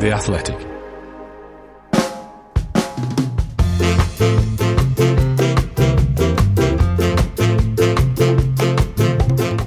The Athletic.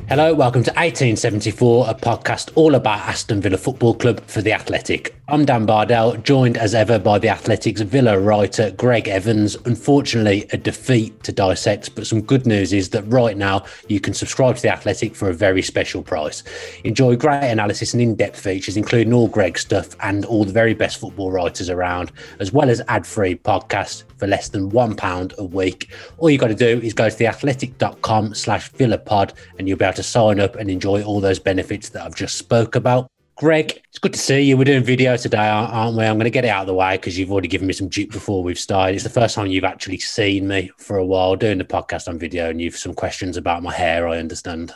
Hello, welcome to 1874, a podcast all about Aston Villa Football Club for The Athletic. I'm Dan Bardell, joined as ever by The Athletic's Villa writer Greg Evans. Unfortunately, a defeat to dissect, but some good news is that right now you can subscribe to The Athletic for a very special price. Enjoy great analysis and in-depth features, including all Greg's stuff and all the very best football writers around, as well as ad-free podcasts for less than £1 a week. All you got to do is go to theathletic.com/villapod and you'll be able to sign up and enjoy all those benefits that I've just spoke about. Greg, it's good to see you. We're doing video today, aren't we? I'm going to get it out of the way because you've already given me some dupe before we've started. It's the first time you've actually seen me for a while doing the podcast on video, and you've some questions about my hair, I understand.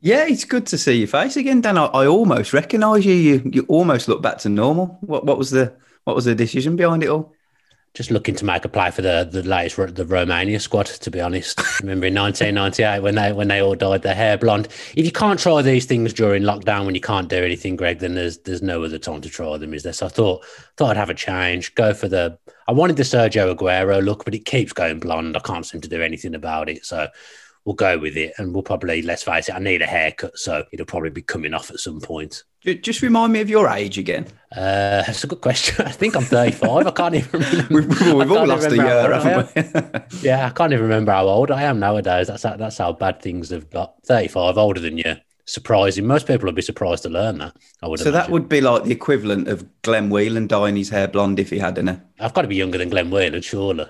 Yeah, it's good to see your face again, Dan. I almost recognise you. You almost look back to normal. What was the decision behind it all? Just looking to make a play for the latest Romania squad, to be honest. Remember in 1998 when they all dyed their hair blonde. If you can't try these things during lockdown when you can't do anything, Greg, then there's no other time to try them, is there? So I thought I'd have a change. I wanted the Sergio Aguero look, but it keeps going blonde. I can't seem to do anything about it, so we'll go with it. And we'll probably, let's face it, I need a haircut, so it'll probably be coming off at some point. Just remind me of your age again. That's a good question. I think I'm 35. I can't even remember. We've all lost a year, haven't we? Yeah, I can't even remember how old I am nowadays. That's how bad things have got. 35, older than you. Surprising. Most people would be surprised to learn that. That would be like the equivalent of Glenn Whelan dyeing his hair blonde if he had an hair. I've got to be younger than Glenn Whelan, surely.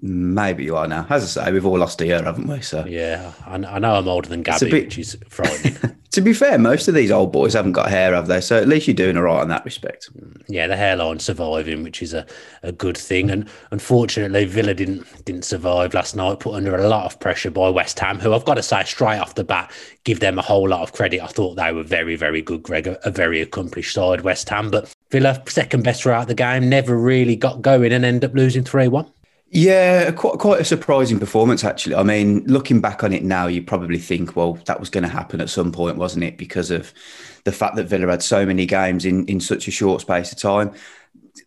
Maybe you are now. As I say, we've all lost a year, haven't we? So yeah, I know I'm older than Gabby, which is frightening. To be fair, most of these old boys haven't got hair, have they? So at least you're doing all right in that respect. Yeah, the hairline's surviving, which is a good thing. And unfortunately, Villa didn't survive last night, put under a lot of pressure by West Ham, who I've got to say straight off the bat, give them a whole lot of credit. I thought they were very, very good, Greg, a very accomplished side, West Ham. But Villa, second best throughout the game, never really got going and end up losing 3-1. Yeah, quite a surprising performance, actually. I mean, looking back on it now, you probably think, well, that was going to happen at some point, wasn't it? Because of the fact that Villa had so many games in such a short space of time.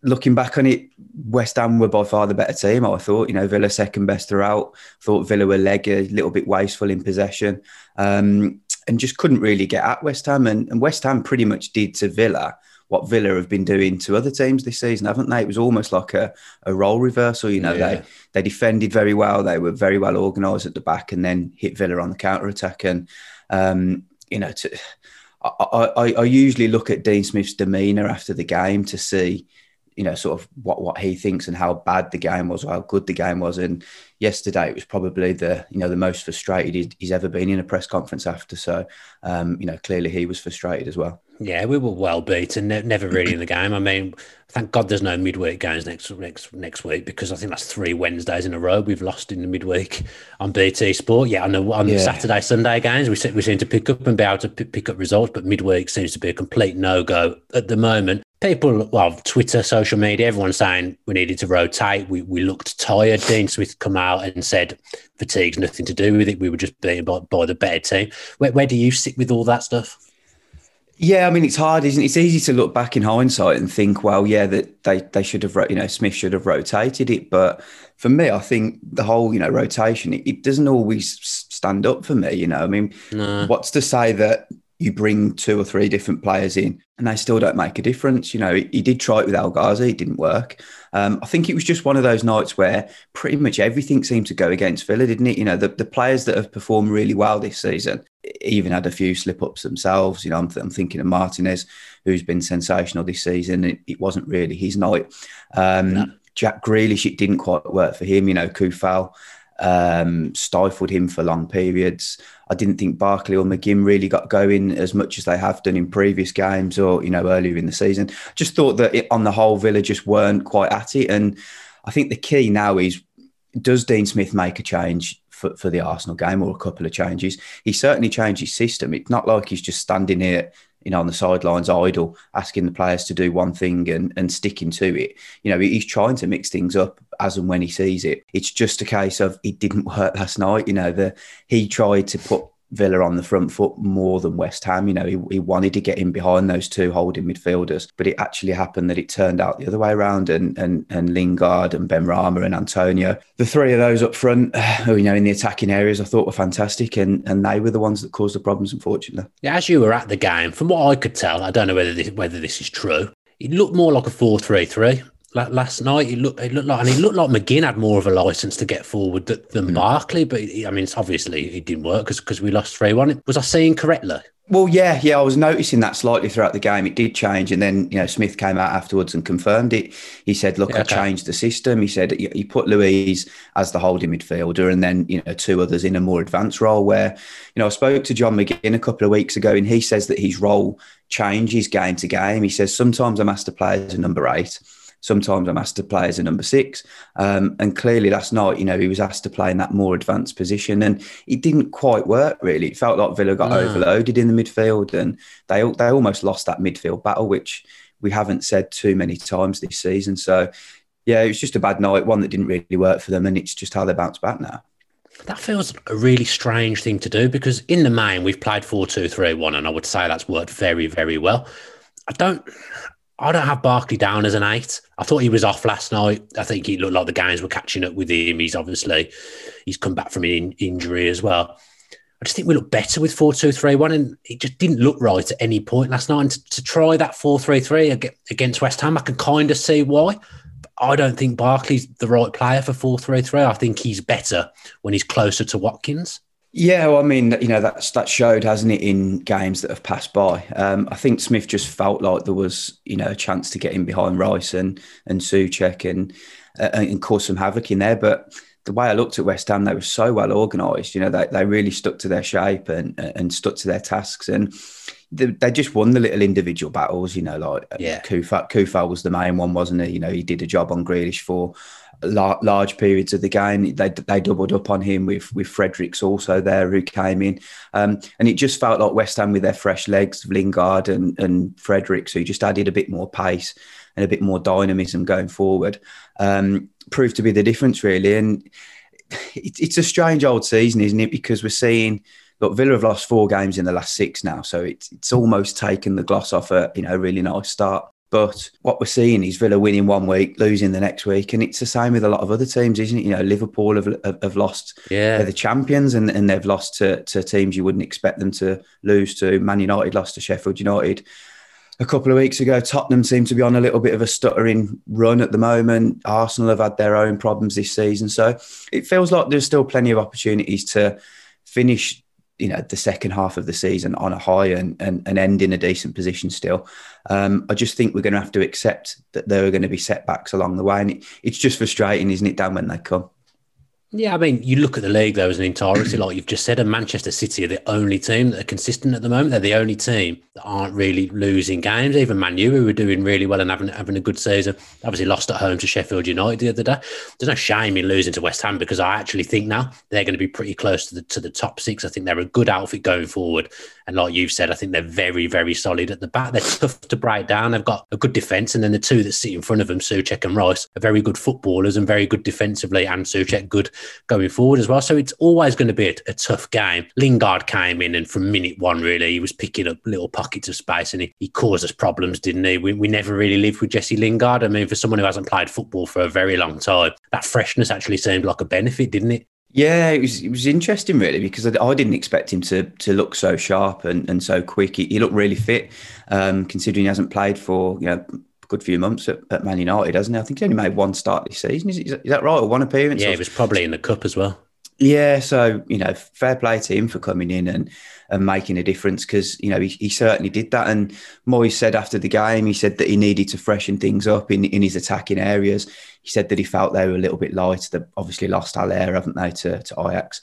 Looking back on it, West Ham were by far the better team, I thought. You know, Villa second best throughout. Thought Villa were leggy, a little bit wasteful in possession, and just couldn't really get at West Ham. And West Ham pretty much did to Villa what Villa have been doing to other teams this season, haven't they? It was almost like a role reversal. You know, yeah. They defended very well. They were very well organised at the back and then hit Villa on the counter-attack. And, you know, I usually look at Dean Smith's demeanour after the game to see, you know, sort of what he thinks and how bad the game was, or how good the game was. And yesterday it was probably the most frustrated he's ever been in a press conference after. So, you know, clearly he was frustrated as well. Yeah, we were well beaten, never really in the game. I mean, thank God there's no midweek games next week, because I think that's 3 Wednesdays in a row we've lost in the midweek on BT Sport. Yeah, on the Saturday, Sunday games, we seem to pick up and be able to pick up results, but midweek seems to be a complete no-go at the moment. People, well, Twitter, social media, everyone's saying we needed to rotate. We looked tired. Dean Smith come out and said fatigue's nothing to do with it. We were just beaten by the better team. Where do you sit with all that stuff? Yeah, I mean, it's hard, isn't it? It's easy to look back in hindsight and think, well, yeah, that they should have, you know, Smith should have rotated it. But for me, I think the whole, you know, rotation, it doesn't always stand up for me, you know. I mean, What's to say that you bring 2 or 3 different players in and they still don't make a difference? You know, he did try it with El Ghazi, it didn't work. I think it was just one of those nights where pretty much everything seemed to go against Villa, didn't it? You know, the players that have performed really well this season even had a few slip-ups themselves. You know, I'm thinking of Martinez, who's been sensational this season. It wasn't really his night. Jack Grealish, it didn't quite work for him. You know, Coufal stifled him for long periods. I didn't think Barkley or McGinn really got going as much as they have done in previous games or, you know, earlier in the season. Just thought that on the whole, Villa just weren't quite at it. And I think the key now is, does Dean Smith make a change for the Arsenal game, or a couple of changes? He certainly changed his system. It's not like he's just standing here, you know, on the sidelines idle, asking the players to do one thing and sticking to it. You know, he's trying to mix things up as and when he sees it. It's just a case of it didn't work last night. You know, he tried to put Villa on the front foot more than West Ham. You know, he wanted to get in behind those two holding midfielders, but it actually happened that it turned out the other way around, and Lingard and Benrahma and Antonio, the three of those up front, who, you know, in the attacking areas, I thought were fantastic, and they were the ones that caused the problems, unfortunately. Yeah, as you were at the game, from what I could tell, I don't know whether this is true, it looked more like a 4-3-3. Last night, it looked like McGinn had more of a licence to get forward than Barkley, but it's obviously it didn't work because we lost 3-1. Was I saying correctly? Well, yeah, I was noticing that slightly throughout the game. It did change, and then Smith came out afterwards and confirmed it. He said, "Look, okay, I changed the system." He said he put Luiz as the holding midfielder, and then two others in a more advanced role. Where I spoke to John McGinn a couple of weeks ago, and he says that his role changes game to game. He says sometimes I'm asked to play as a number 8. Sometimes I'm asked to play as a number 6. And clearly last night, he was asked to play in that more advanced position, and it didn't quite work, really. It felt like Villa got overloaded in the midfield, and they almost lost that midfield battle, which we haven't said too many times this season. So, yeah, it was just a bad night, one that didn't really work for them, and it's just how they bounce back now. That feels a really strange thing to do, because in the main, we've played 4-2-3-1, and I would say that's worked very, very well. I don't have Barkley down as an 8. I thought he was off last night. I think he looked like the guys were catching up with him. He's come back from an injury as well. I just think we look better with 4-2-3-1, and it just didn't look right at any point last night. And to try that 4-3-3 against West Ham, I can kind of see why. But I don't think Barkley's the right player for 4-3-3. I think he's better when he's closer to Watkins. Yeah, well, that showed, hasn't it, in games that have passed by. I think Smith just felt like there was, a chance to get in behind Rice and Souček and cause some havoc in there. But the way I looked at West Ham, they were so well organised. They really stuck to their shape and stuck to their tasks, and they just won the little individual battles. Coufal was the main one, wasn't he? He did a job on Grealish for large periods of the game. They doubled up on him with Fredericks also there, who came in, and it just felt like West Ham with their fresh legs, Lingard and Fredericks, who just added a bit more pace and a bit more dynamism going forward, proved to be the difference, really. And it's a strange old season, isn't it, because we're seeing, look, Villa have lost 4 games in the last 6 now, so it's almost taken the gloss off a really nice start. But what we're seeing is Villa winning one week, losing the next week. And it's the same with a lot of other teams, isn't it? Liverpool have lost. Yeah. They're the champions, and they've lost to teams you wouldn't expect them to lose to. Man United lost to Sheffield United a couple of weeks ago. Tottenham seem to be on a little bit of a stuttering run at the moment. Arsenal have had their own problems this season. So it feels like there's still plenty of opportunities to finish the second half of the season on a high and end in a decent position still. I just think we're going to have to accept that there are going to be setbacks along the way. And it's just frustrating, isn't it, Dan, when they come? Yeah, you look at the league, though, as an entirety, like you've just said, and Manchester City are the only team that are consistent at the moment. They're the only team that aren't really losing games. Even Man U, who were doing really well and having a good season, obviously lost at home to Sheffield United the other day. There's no shame in losing to West Ham, because I actually think now they're going to be pretty close to the top 6. I think they're a good outfit going forward. And like you've said, I think they're very, very solid at the back. They're tough to break down. They've got a good defence. And then the two that sit in front of them, Souček and Rice, are very good footballers and very good defensively, and Souček good going forward as well. So it's always going to be a tough game. Lingard came in, and from minute one, really, he was picking up little pockets of space, and he caused us problems, didn't he? We never really lived with Jesse Lingard. For someone who hasn't played football for a very long time, that freshness actually seemed like a benefit, didn't it? Yeah, it was interesting, really, because I didn't expect him to look so sharp and so quick. He looked really fit, considering he hasn't played for a good few months at Man United, hasn't he? I think he only made one start this season. Is that right? Or one appearance? Yeah, it was probably in the cup as well. Yeah, so fair play to him for coming in and making a difference, because he certainly did that. And Moyes said after the game, he said that he needed to freshen things up in his attacking areas. He said that he felt they were a little bit light. They've obviously lost Allaire, haven't they, to Ajax?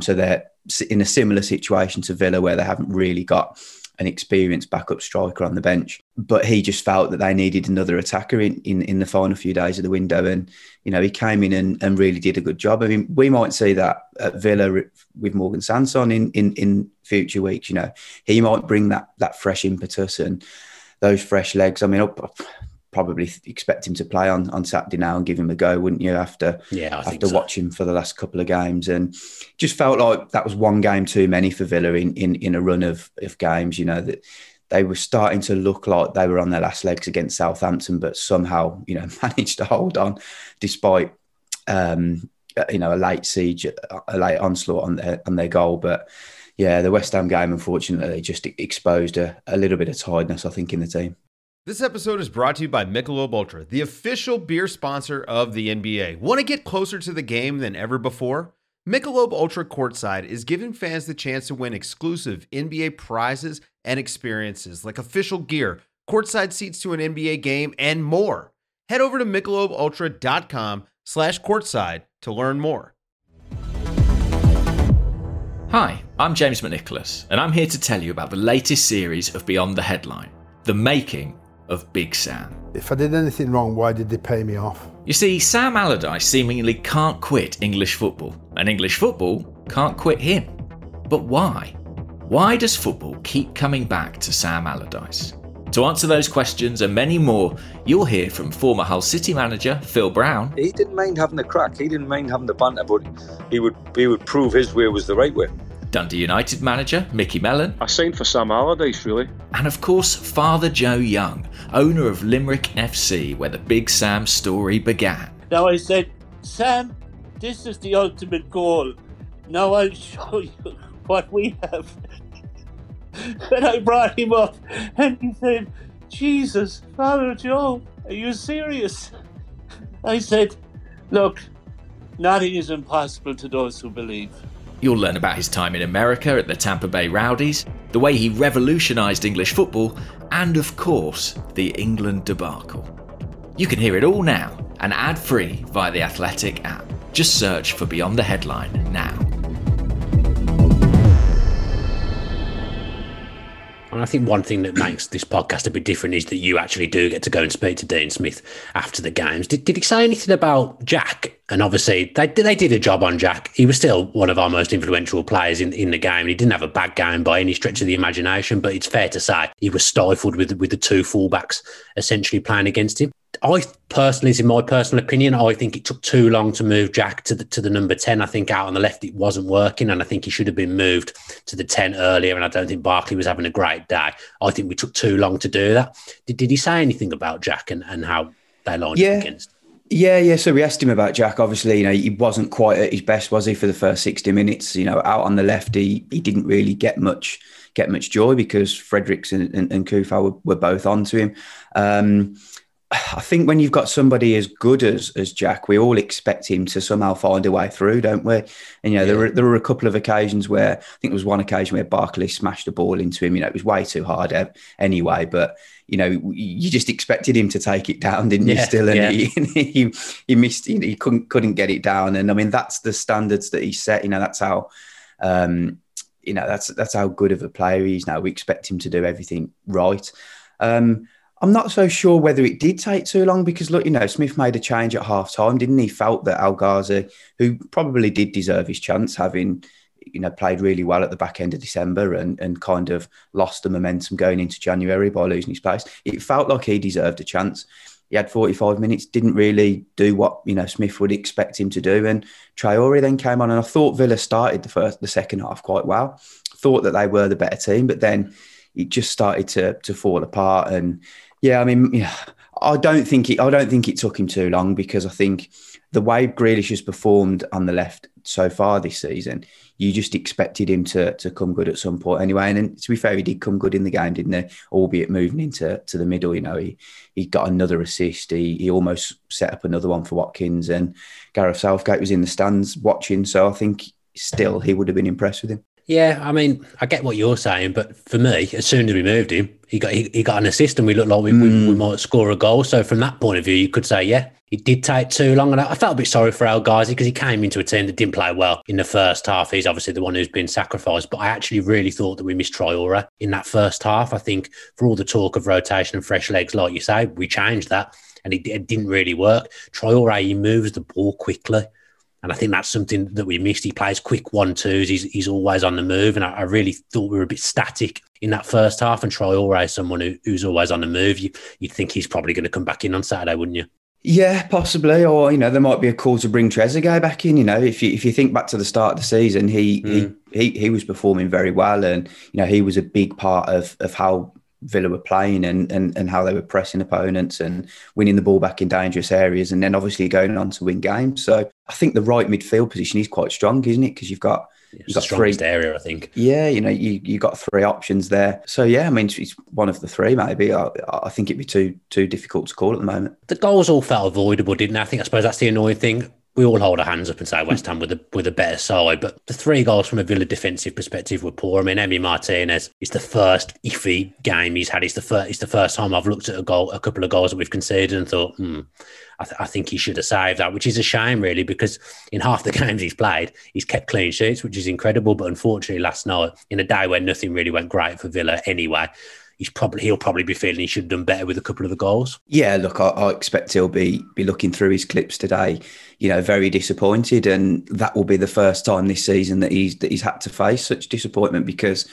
So they're in a similar situation to Villa, where they haven't really got an experienced backup striker on the bench. But he just felt that they needed another attacker in the final few days of the window. And, he came in and really did a good job. We might see that at Villa with Morgan Sanson in future weeks. He might bring that fresh impetus and those fresh legs. probably expect him to play on Saturday now and give him a go, wouldn't you? After watching for the last couple of games, and just felt like that was one game too many for Villa in a run of games. You know, that they were starting to look like they were on their last legs against Southampton, but somehow, you know, managed to hold on despite you know, a late siege, a late onslaught on their goal. But yeah, the West Ham game, unfortunately, just exposed a little bit of tiredness, I think, in the team. This episode is brought to you by Michelob Ultra, the official beer sponsor of the NBA. Want to get closer to the game than ever before? Michelob Ultra Courtside is giving fans the chance to win exclusive NBA prizes and experiences like official gear, courtside seats to an NBA game, and more. Head over to MichelobUltra.com/courtside to learn more. Hi, I'm James McNicholas, and I'm here to tell you about the latest series of Beyond the Headline, The Making of Big Sam. If I did anything wrong, why did they pay me off? You see, Sam Allardyce seemingly can't quit English football, and English football can't quit him. But why? Why does football keep coming back to Sam Allardyce? To answer those questions and many more, you'll hear from former Hull City manager Phil Brown. He didn't mind having the crack, he didn't mind having the banter, but he would prove his way was the right way. Dundee United manager Mickey Mellon. I signed for Sam Allardyce, really. And of course, Father Joe Young, owner of Limerick FC, where the Big Sam story began. Now I said, Sam, this is the ultimate goal. Now I'll show you what we have. And I brought him up and he said, Jesus, Father Joe, are you serious? I said, look, nothing is impossible to those who believe. You'll learn about his time in America at the Tampa Bay Rowdies, the way he revolutionised English football, and of course, the England debacle. You can hear it all now and ad-free via the Athletic app. Just search for Beyond the Headline now. And I think one thing that makes this podcast a bit different is that you actually do get to go and speak to Dean Smith after the games. Did he say anything about Jack? And obviously, they did a job on Jack. He was still one of our most influential players in the game. He didn't have a bad game by any stretch of the imagination, but it's fair to say he was stifled with the two fullbacks essentially playing against him. I personally, in my personal opinion, I think it took too long to move Jack to the number 10. I think out on the left it wasn't working, and I think he should have been moved to the 10 earlier, and I don't think Barkley was having a great day. I think we took too long to do that. Did he say anything about Jack and how they lined up against him? Yeah. So we asked him about Jack. Obviously, you know, he wasn't quite at his best, was he, for the first 60 minutes? You know, out on the left, he didn't really get much joy because Fredericks and Coufal were both on to him. I think when you've got somebody as good as Jack, we all expect him to somehow find a way through, don't we? And, you know, there were a couple of occasions where, I think there was one occasion where Barkley smashed the ball into him. You know, it was way too hard anyway, but, you know, you just expected him to take it down, didn't you, still? And he missed, you know, he couldn't get it down. And, I mean, that's the standards that he set. You know, that's how... you know, that's how good of a player he is now. We expect him to do everything right. I'm not so sure whether it did take too long because, look, you know, Smith made a change at half-time, didn't he? Felt that El Ghazi, who probably did deserve his chance, having, you know, played really well at the back end of December and kind of lost the momentum going into January by losing his place, it felt like he deserved a chance. He had 45 minutes, didn't really do what, you know, Smith would expect him to do. And Traore then came on, and I thought Villa started the second half quite well. Thought that they were the better team, but then it just started to fall apart. And yeah, I mean, yeah, I don't think it took him too long because I think the way Grealish has performed on the left so far this season, you just expected him to come good at some point anyway. And to be fair, he did come good in the game, didn't he? Albeit moving into the middle, you know, he got another assist. He almost set up another one for Watkins, and Gareth Southgate was in the stands watching. So I think still he would have been impressed with him. Yeah, I mean, I get what you're saying, but for me, as soon as we moved him, he got an assist and we looked like we might score a goal. So from that point of view, you could say, yeah, it did take too long. And I felt a bit sorry for El Ghazi because he came into a team that didn't play well in the first half. He's obviously the one who's been sacrificed, but I actually really thought that we missed Traore in that first half. I think for all the talk of rotation and fresh legs, like you say, we changed that and it didn't really work. Traore, he moves the ball quickly. And I think that's something that we missed. He plays quick 1-2s. He's always on the move. And I really thought we were a bit static in that first half. And Traore is someone who's always on the move. You'd think he's probably going to come back in on Saturday, wouldn't you? Yeah, possibly. Or, you know, there might be a call to bring Trezeguet back in. You know, if you think back to the start of the season, he was performing very well. And, you know, he was a big part of how Villa were playing and how they were pressing opponents and winning the ball back in dangerous areas. And then obviously going on to win games. So I think the right midfield position is quite strong, isn't it? Because you've got strongest three area, I think. Yeah, you know, you got three options there. So yeah, I mean, it's one of the three. Maybe I think it'd be too difficult to call at the moment. The goals all felt avoidable, didn't they? I suppose that's the annoying thing. We all hold our hands up and say West Ham with a better side, but the three goals from a Villa defensive perspective were poor. I mean, Emi Martinez is the first iffy game he's had. It's the first time I've looked at a couple of goals that we've conceded and thought, I think he should have saved that, which is a shame really, because in half the games he's played, he's kept clean sheets, which is incredible. But unfortunately, last night, in a day when nothing really went great for Villa anyway, he'll probably be feeling he should have done better with a couple of the goals. Yeah, look, I expect he'll be looking through his clips today, you know, very disappointed, and that will be the first time this season that he's had to face such disappointment because,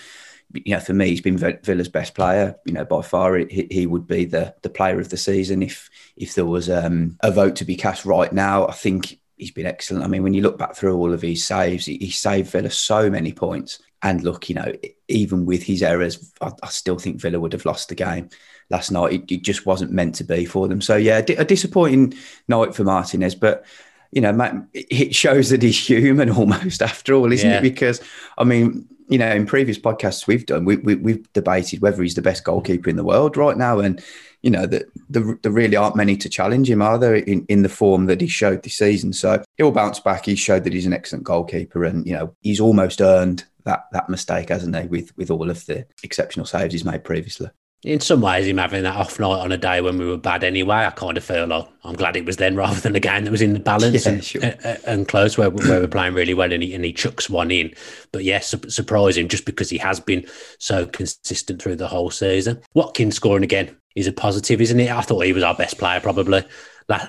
you know, for me, he's been Villa's best player. You know, by far, he would be the player of the season if there was a vote to be cast right now. I think he's been excellent. I mean, when you look back through all of his saves, he saved Villa so many points. And look, you know, even with his errors, I still think Villa would have lost the game last night. It just wasn't meant to be for them. So, yeah, a disappointing night for Martinez. But, you know, Matt, it shows that he's human almost after all, isn't it? Because, I mean, you know, in previous podcasts we've done, we've debated whether he's the best goalkeeper in the world right now. And, you know, there really aren't many to challenge him, are there, in the form that he showed this season. So he'll bounce back. He showed that he's an excellent goalkeeper and, you know, he's almost earned that mistake, hasn't he, with all of the exceptional saves he's made previously. In some ways, him having that off night on a day when we were bad anyway, I kind of feel like I'm glad it was then rather than a game that was in the balance and close where we're playing really well and he chucks one in. But yes, surprising just because he has been so consistent through the whole season. Watkins scoring again is a positive, isn't it? I thought he was our best player probably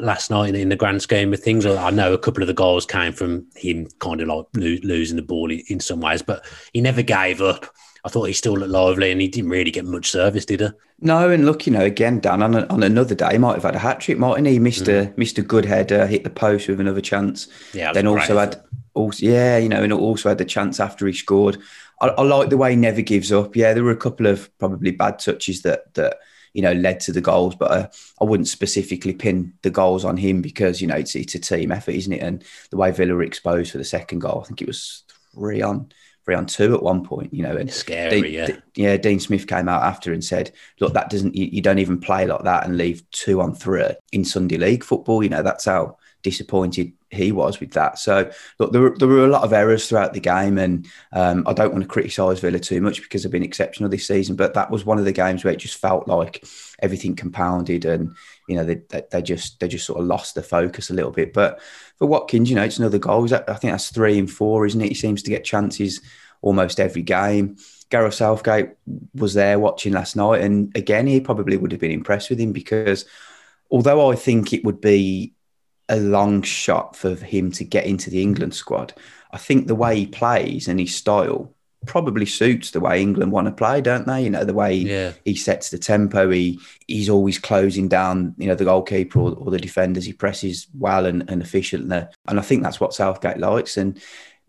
last night in the grand scheme of things. I know a couple of the goals came from him kind of like losing the ball in some ways, but he never gave up. I thought he still looked lively and he didn't really get much service, did he? No, and look, you know, again, Dan, on another day, he might have had a hat-trick, mightn't he? Missed a good header, hit the post with another chance. Yeah, then also had the chance after he scored. I like the way he never gives up. Yeah, there were a couple of probably bad touches that you know, led to the goals, but I wouldn't specifically pin the goals on him because, you know, it's a team effort, isn't it? And the way Villa were exposed for the second goal, I think it was 3-on-2 at one point, you know. And scary, yeah, Dean Smith came out after and said, look, that doesn't, you don't even play like that and leave 2-on-3 in Sunday League football. You know, that's how disappointed he was with that. So, look, there were a lot of errors throughout the game and I don't want to criticise Villa too much because they've been exceptional this season, but that was one of the games where it just felt like everything compounded and, you know, they just sort of lost the focus a little bit. But for Watkins, you know, it's another goal. I think that's 3 and 4, isn't it? He seems to get chances almost every game. Gareth Southgate was there watching last night and, again, he probably would have been impressed with him because although I think it would be a long shot for him to get into the England squad, I think the way he plays and his style probably suits the way England want to play, don't they? You know, the way he sets the tempo, he's always closing down, you know, the goalkeeper or the defenders. He presses well and efficiently. And I think that's what Southgate likes. And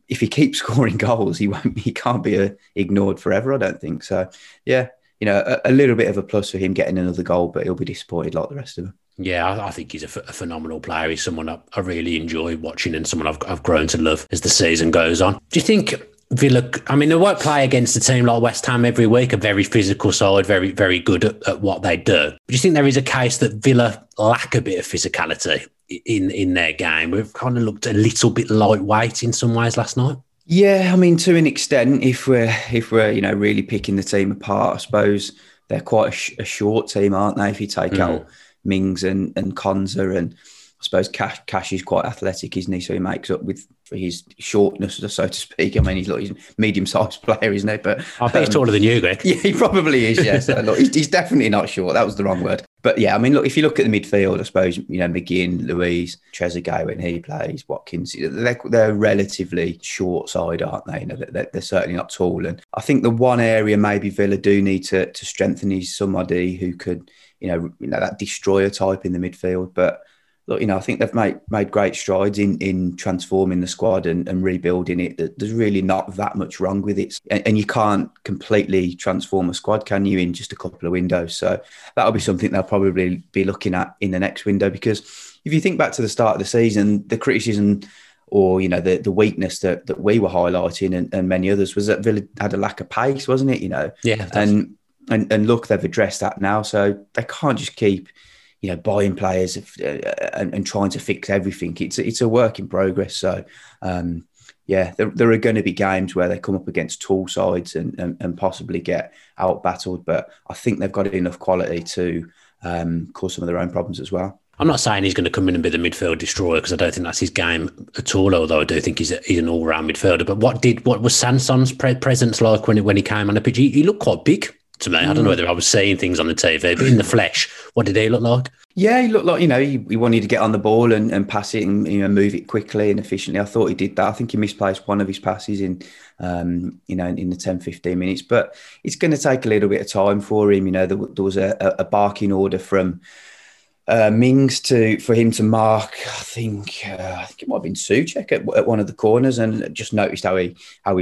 if he keeps scoring goals, he can't be ignored forever, I don't think. So, yeah, you know, a little bit of a plus for him getting another goal, but he'll be disappointed like the rest of them. Yeah, I think he's a phenomenal player. He's someone I really enjoy watching and someone I've grown to love as the season goes on. Do you think Villa, I mean, they won't play against a team like West Ham every week, a very physical side, very, very good at what they do. But do you think there is a case that Villa lack a bit of physicality in their game? We've kind of looked a little bit lightweight in some ways last night. Yeah, I mean, to an extent, if we're you know, really picking the team apart, I suppose they're quite a short team, aren't they? If you take out Mings and Konza and I suppose Cash is quite athletic, isn't he? So he makes up with his shortness, so to speak. I mean, he's a medium-sized player, isn't he? But I bet he's taller than you, Greg. Yeah, he probably is. Yeah, so, look, he's definitely not short. That was the wrong word. But yeah, I mean, look, if you look at the midfield, I suppose, you know, McGinn, Luiz, Trezeguet when he plays, Watkins, they're relatively short side, aren't they? You know, they're certainly not tall. And I think the one area maybe Villa do need to strengthen is somebody who could, you know, that destroyer type in the midfield. But look, you know, I think they've made great strides in transforming the squad and rebuilding it. There's really not that much wrong with it. And you can't completely transform a squad, can you, in just a couple of windows? So that'll be something they'll probably be looking at in the next window, because if you think back to the start of the season, the criticism or, you know, the weakness that we were highlighting and many others was that Villa had a lack of pace, wasn't it? You know, yeah. And look, they've addressed that now. So they can't just keep, you know, buying players and trying to fix everything. It's a work in progress. So, yeah, there are going to be games where they come up against tall sides and possibly get out-battled. But I think they've got enough quality to cause some of their own problems as well. I'm not saying he's going to come in and be the midfield destroyer, because I don't think that's his game at all, although I do think he's an all-round midfielder. But what was Sanson's presence like when he came on the pitch? He looked quite big to me. I don't know whether I was seeing things on the TV, but in the flesh, what did he look like? Yeah, he looked like, you know, he wanted to get on the ball and pass it and, you know, move it quickly and efficiently. I thought he did that. I think he misplaced one of his passes in the 10, 15 minutes, but it's going to take a little bit of time for him. You know, there was a barking order from Mings for him to mark, I think it might have been Souček at one of the corners, and just noticed how he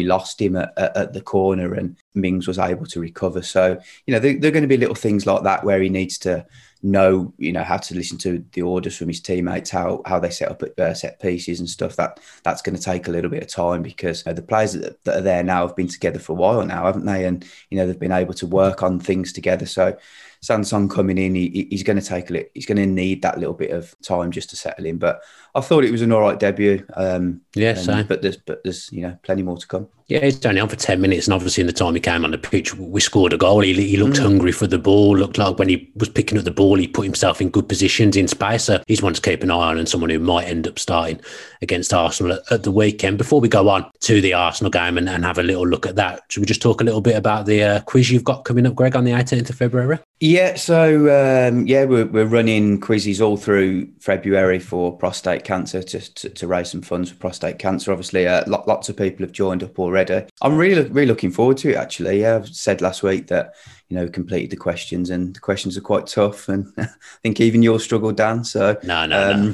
lost him at the corner, and Mings was able to recover. So, you know, there are going to be little things like that where he needs to know, you know, how to listen to the orders from his teammates, how they set up at set pieces and stuff. That's going to take a little bit of time, because, you know, the players that are there now have been together for a while now, haven't they? And, you know, they've been able to work on things together. So Sanson coming in, he's going to need that little bit of time just to settle in. But I thought it was an all right debut. Same. But there's you know, plenty more to come. Yeah, he's only on for 10 minutes, and obviously in the time he came on the pitch, we scored a goal. He looked hungry for the ball. Looked like when he was picking up the ball, he put himself in good positions in space. So he's one to keep an eye on, and someone who might end up starting against Arsenal at the weekend. Before we go on to the Arsenal game and have a little look at that, should we just talk a little bit about the quiz you've got coming up, Greg, on the 18th of February? Yeah, so we're running quizzes all through February for prostate cancer to raise some funds for prostate cancer. Obviously, lots of people have joined up already. I'm really looking forward to it, actually. Yeah, I said last week that, you know, completed the questions, and the questions are quite tough, and I think even you'll struggle, Dan. So no.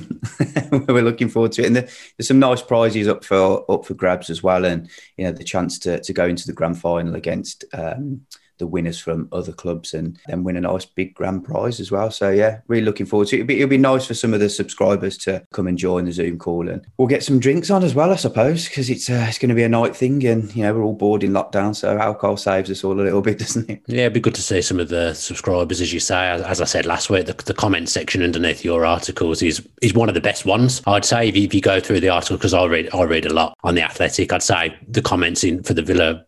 We're looking forward to it, and there's some nice prizes up for grabs as well, and, you know, the chance to go into the grand final against the winners from other clubs, and then win a nice big grand prize as well. So yeah, really looking forward to it. It'll be nice for some of the subscribers to come and join the Zoom call, and we'll get some drinks on as well, I suppose, because it's going to be a night thing, and, you know, we're all bored in lockdown, so alcohol saves us all a little bit, doesn't it? Yeah, it'd be good to see some of the subscribers, as you say. As I said last week, the comment section underneath your articles is one of the best ones, I'd say. If you go through the article, because I read a lot on The Athletic, I'd say the comments for the Villa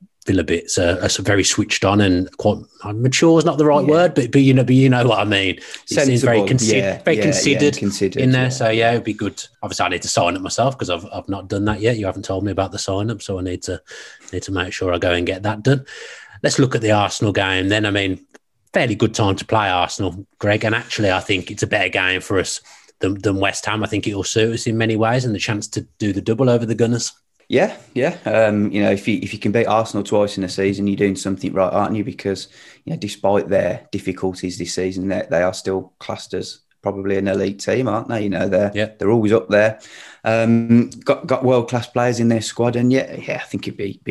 bits are very switched on and quite mature is not the right word, but you know what I mean. It's very considered in there. Yeah. So yeah, it'd be good. Obviously, I need to sign up myself, because I've not done that yet. You haven't told me about the sign up, so I need to make sure I go and get that done. Let's look at the Arsenal game then. I mean, fairly good time to play Arsenal, Greg, and actually, I think it's a better game for us than West Ham. I think it will suit us in many ways, and the chance to do the double over the Gunners. Yeah. You know, if you can beat Arsenal twice in a season, you're doing something right, aren't you? Because, you know, despite their difficulties this season, they are still classed as probably an elite team, aren't they? You know, they're always up there. Got world class players in their squad, and yeah, I think it'd be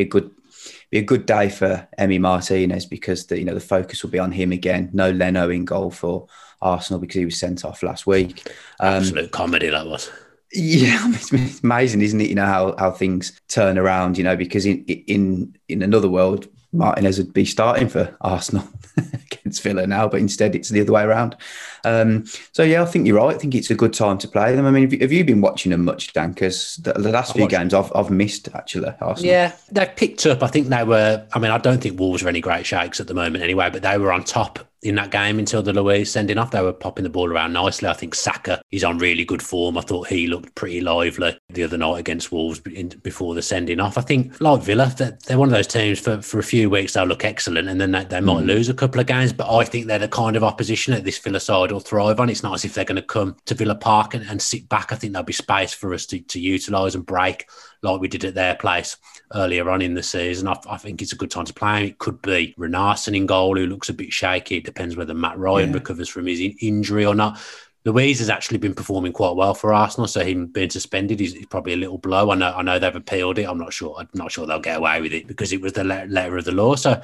a good day for Emi Martinez, because the focus will be on him again. No Leno in goal for Arsenal, because he was sent off last week. Absolute comedy that was. Yeah, it's amazing, isn't it? You know how things turn around. You know, because in another world, Martinez would be starting for Arsenal against Villa now, but instead it's the other way around. So yeah, I think you're right. I think it's a good time to play them. I mean, have you been watching them much, Dan? Because the last few games I've missed, actually. Arsenal. Yeah, they've picked up. I think they were. I mean, I don't think Wolves are any great shakes at the moment, anyway. But they were on top in that game until the Luiz sending off. They were popping the ball around nicely. I think Saka is on really good form. I thought he looked pretty lively the other night against Wolves before the sending off. I think, like Villa, they're one of those teams for a few weeks they'll look excellent and then they might lose a couple of games, but I think they're the kind of opposition that this Villa side will thrive on. It's not as if they're going to come to Villa Park and sit back. I think there'll be space for us to utilise and break like we did at their place earlier on in the season. I think it's a good time to play him. It could be Renarsen in goal, who looks a bit shaky. It depends whether Matt Ryan recovers from his injury or not. Luiz has actually been performing quite well for Arsenal, so him being suspended is probably a little blow. I know they've appealed it. I'm not sure they'll get away with it because it was the letter of the law. So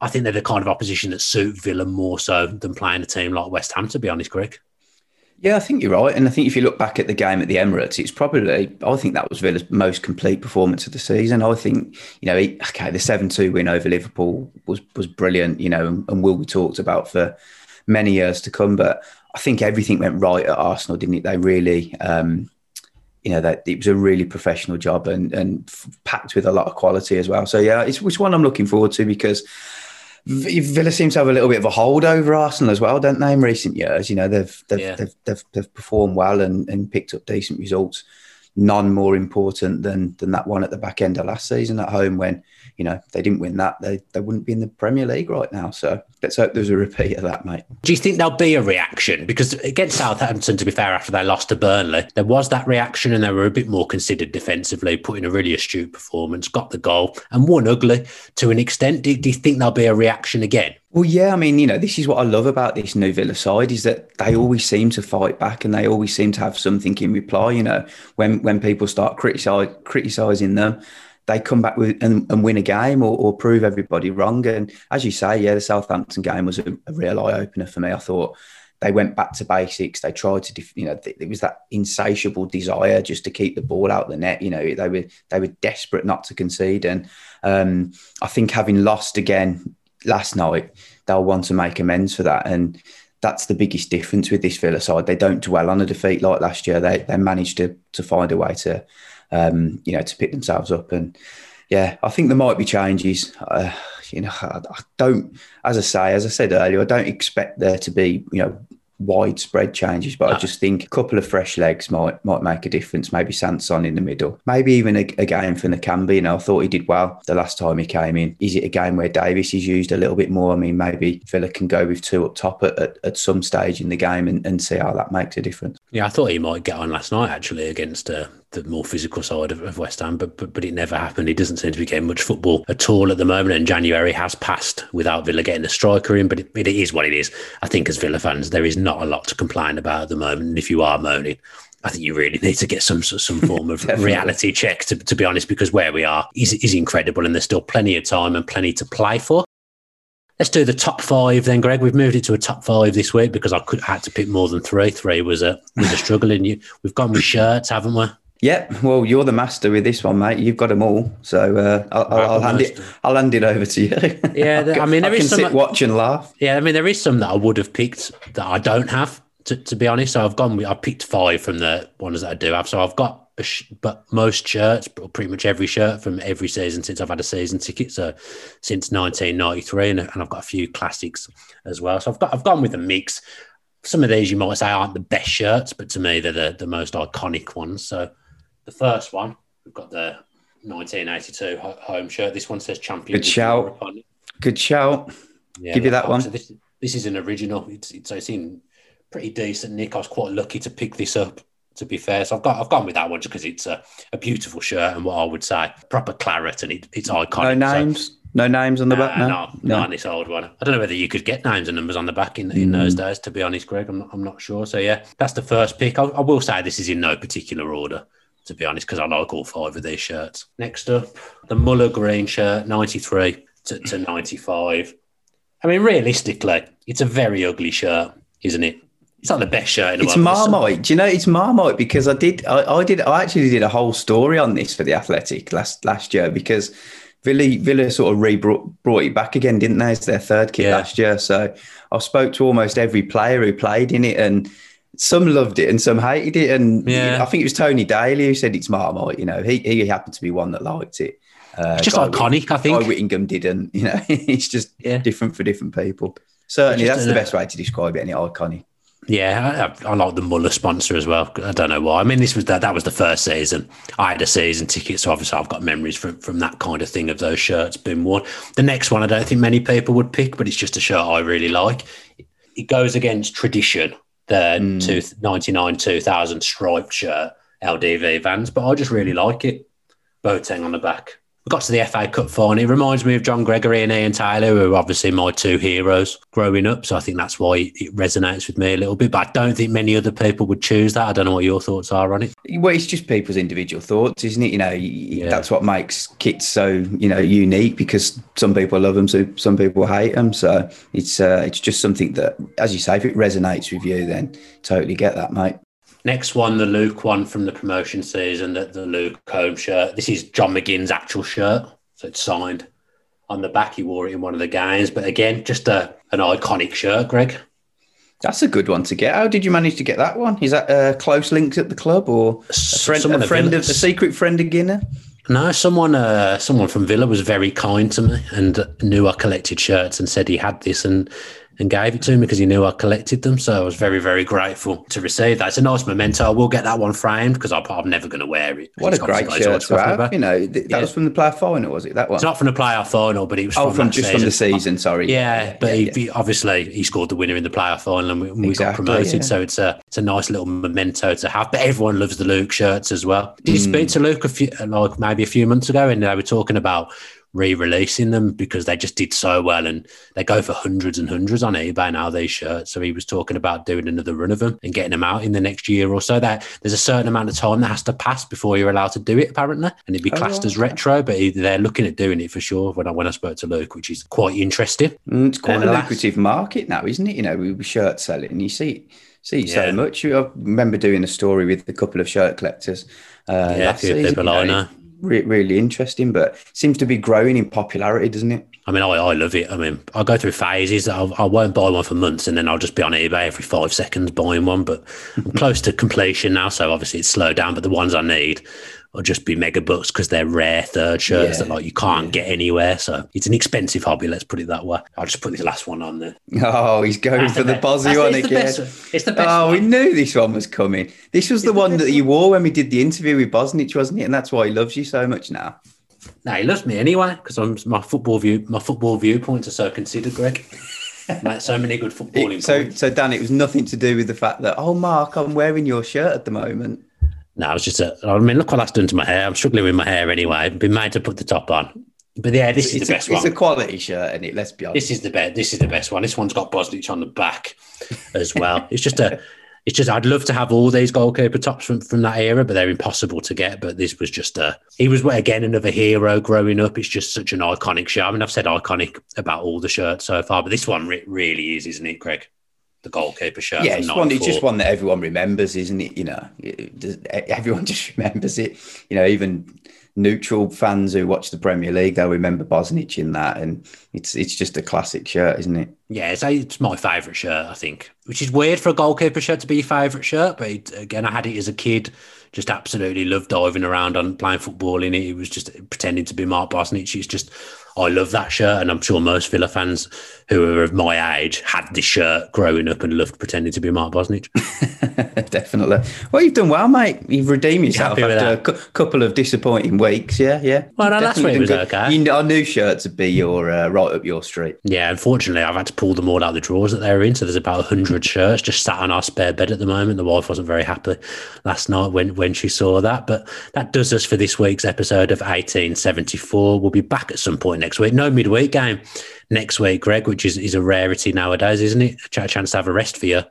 I think they're the kind of opposition that suit Villa more so than playing a team like West Ham, to be honest, Greg. Yeah, I think you're right. And I think if you look back at the game at the Emirates, it's probably, I think that was Villa's most complete performance of the season. I think, the 7-2 win over Liverpool was brilliant, and will be talked about for many years to come. But I think everything went right at Arsenal, didn't it? They really, that it was a really professional job and packed with a lot of quality as well. So, yeah, it's one I'm looking forward to because Villa seems to have a little bit of a hold over Arsenal as well, don't they, in recent years? They've performed well and picked up decent results. None more important than that one at the back end of last season at home when, they didn't win that. They wouldn't be in the Premier League right now. So let's hope there's a repeat of that, mate. Do you think there'll be a reaction? Because against Southampton, to be fair, after they lost to Burnley, there was that reaction and they were a bit more considered defensively, put in a really astute performance, got the goal and won ugly to an extent. Do you think there'll be a reaction again? Well, yeah, this is what I love about this new Villa side is that they always seem to fight back and they always seem to have something in reply. When people start criticising them, they come back with and win a game or prove everybody wrong. And as you say, yeah, the Southampton game was a real eye-opener for me. I thought they went back to basics. They tried to, it was that insatiable desire just to keep the ball out the net. They were desperate not to concede. And I think having lost again last night, they'll want to make amends for that. And that's the biggest difference with this Villa side. They don't dwell on a defeat like last year. They managed to find a way to, to pick themselves up. And yeah, I think there might be changes. I don't, as I said earlier, I don't expect there to be, widespread changes, but I just think a couple of fresh legs might make a difference. Maybe Sanson in the middle, maybe even a game for Nakambi. I thought he did well the last time he came in. Is it a game where Davies is used a little bit more? Maybe Villa can go with two up top at some stage in the game and see how that makes a difference. Yeah, I thought he might get on last night actually against the more physical side of West Ham, but it never happened. He doesn't seem to be getting much football at all at the moment, and January has passed without Villa getting a striker in, but it is what it is. I think as Villa fans, there is not a lot to complain about at the moment, and if you are moaning, I think you really need to get some form of reality check, to be honest, because where we are is incredible, and there's still plenty of time and plenty to play for. Let's do the top five then, Greg. We've moved it to a top five this week because I had to pick more than three. Three was a struggle, and we've gone with shirts, haven't we? Yep. Well, you're the master with this one, mate. You've got them all, so I'll hand it over to you. Yeah, there is some. I can sit, watch, and laugh. Yeah, there is some that I would have picked that I don't have. To be honest, so I picked five from the ones that I do have. So I've got most shirts, pretty much every shirt from every season since I've had a season ticket, so since 1993, and I've got a few classics as well. So I've gone with a mix. Some of these you might say aren't the best shirts, but to me they're the most iconic ones. So. The first one, we've got the 1982 home shirt. This one says Champions. Good shout. Good shout. Yeah, give you that one. So this is an original. It's in pretty decent nick. I was quite lucky to pick this up, to be fair. So I've gone with that one just because it's a beautiful shirt and what I would say proper claret, and it's iconic. No names. So, no names on the back. No, not on this old one. I don't know whether you could get names and numbers on the back in those days. To be honest, Greg, I'm not sure. So yeah, that's the first pick. I will say this is in no particular order, to be honest, because I like all five of these shirts. Next up, the Muller green shirt, 93 to 95. Realistically, it's a very ugly shirt, isn't it? It's not the best shirt in the world. It's Marmite. Do you know it's Marmite? Because I actually did a whole story on this for The Athletic last year, because Villa sort of brought it back again, didn't they? It's their third kit last year. So I spoke to almost every player who played in it, and some loved it and some hated it. And I think it was Tony Daly who said it's Marmite. He happened to be one that liked it. It's just iconic, I think. Guy Whittingham didn't. It's just different for different people. Certainly, that's the best way to describe it, and it's iconic. Yeah, I like the Muller sponsor as well. I don't know why. I mean, this was that was the first season. I had a season ticket, so obviously I've got memories from that kind of thing of those shirts being worn. The next one I don't think many people would pick, but it's just a shirt I really like. It goes against tradition, the 99-2000 striped shirt, LDV Vans, but I just really like it. Boateng on the back. We got to the FA Cup final. It reminds me of John Gregory and Ian Taylor, who were obviously my two heroes growing up. So I think that's why it resonates with me a little bit. But I don't think many other people would choose that. I don't know what your thoughts are on it. Well, it's just people's individual thoughts, isn't it? You know, that's what makes kits so, you know, unique, because some people love them, so some people hate them. So it's just something that, as you say, if it resonates with you, then totally get that, mate. Next one, the Luke one from the promotion season, the Luke home shirt. This is John McGinn's actual shirt, so it's signed on the back. He wore it in one of the games, but again, just an iconic shirt, Greg. That's a good one to get. How did you manage to get that one? Is that close links at the club, or a friend of a secret friend of Guinness? No, someone from Villa was very kind to me and knew I collected shirts and said he had this and gave it to me because he knew I collected them. So I was very, very grateful to receive that. It's a nice memento. I will get that one framed because I'm never going to wear it. What a great shirt to have. You know, that was from the playoff final, was it? That one? It's not from the playoff final, but it was from the season, sorry. Yeah, but he scored the winner in the playoff final and we got promoted. Yeah. So it's a nice little memento to have. But everyone loves the Luke shirts as well. Did you speak to Luke maybe a few months ago, and they were talking about re-releasing them because they just did so well, and they go for hundreds and hundreds on eBay now, these shirts. So he was talking about doing another run of them and getting them out in the next year or so. There's a certain amount of time that has to pass before you're allowed to do it, apparently, and it'd be classed as retro, but they're looking at doing it for sure when I spoke to Luke, which is quite interesting. It's quite a lucrative market now, isn't it? You know, with shirt selling, you see so much. I remember doing a story with a couple of shirt collectors last season, people, you know, I know. Really interesting, but seems to be growing in popularity, doesn't it? I mean, I love it. I mean, I go through phases. I won't buy one for months, and then I'll just be on eBay every 5 seconds buying one. But I'm close to completion now, so obviously it's slowed down. But the ones I need will just be mega bucks because they're rare third shirts that you can't get anywhere. So it's an expensive hobby, let's put it that way. I'll just put this last one on there. Oh, he's going for the Bozzy one again. It's the best one. We knew this one was coming. This was the one that you wore when we did the interview with Bosnich, wasn't it? And that's why he loves you so much now. No, he loves me anyway because my football viewpoints are so considered, Greg. Like so many good footballing points. So, Dan, it was nothing to do with the fact that, oh, Mark, I'm wearing your shirt at the moment. No, it's just look what that's done to my hair. I'm struggling with my hair anyway. I've been made to put the top on. But yeah, this is the best one. It's a quality shirt, isn't it? Let's be honest. This is the best one. This one's got Bosnich on the back as well. I'd love to have all these goalkeeper tops from that era, but they're impossible to get. But this was he was, again, another hero growing up. It's just such an iconic shirt. I mean, I've said iconic about all the shirts so far, but this one really is, isn't it, Greg? The goalkeeper shirt. Yeah, it's just one that everyone remembers, isn't it? You know, everyone just remembers it. You know, even neutral fans who watch the Premier League, they'll remember Bosnich in that, and it's just a classic shirt, isn't it? Yeah, it's my favourite shirt, I think, which is weird for a goalkeeper shirt to be your favourite shirt, but again, I had it as a kid, just absolutely loved diving around and playing football in it. It was just pretending to be Mark Bosnich. It's just, I love that shirt, and I'm sure most Villa fans who are of my age had this shirt growing up and loved pretending to be Mark Bosnich. Definitely. Well, you've done well, mate. You've redeemed yourself after a couple of disappointing weeks. Yeah. Well, no, last week was okay. Our new shirts would be right up your street. Yeah, unfortunately, I've had to pull them all out of the drawers that they're in. So there's about 100 shirts just sat on our spare bed at the moment. The wife wasn't very happy last night when she saw that. But that does us for this week's episode of 1874. We'll be back at some point next week. No midweek game next week, Greg, which is a rarity nowadays, isn't it? A chance to have a rest for you.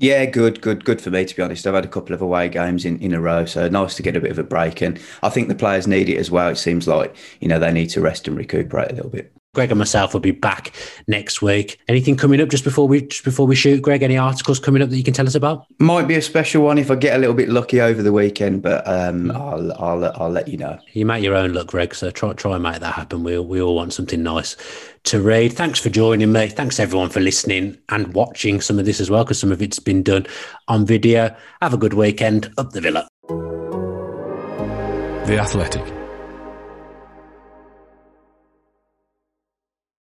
Yeah, good for me, to be honest. I've had a couple of away games in a row, so nice to get a bit of a break. And I think the players need it as well. It seems like, you know, they need to rest and recuperate a little bit. Greg and myself will be back next week. Anything coming up just before we shoot, Greg? Any articles coming up that you can tell us about? Might be a special one if I get a little bit lucky over the weekend, but I'll let you know. You make your own luck, Greg. So try and make that happen. We all want something nice to read. Thanks for joining me. Thanks everyone for listening and watching some of this as well, because some of it's been done on video. Have a good weekend. Up the Villa. The Athletic.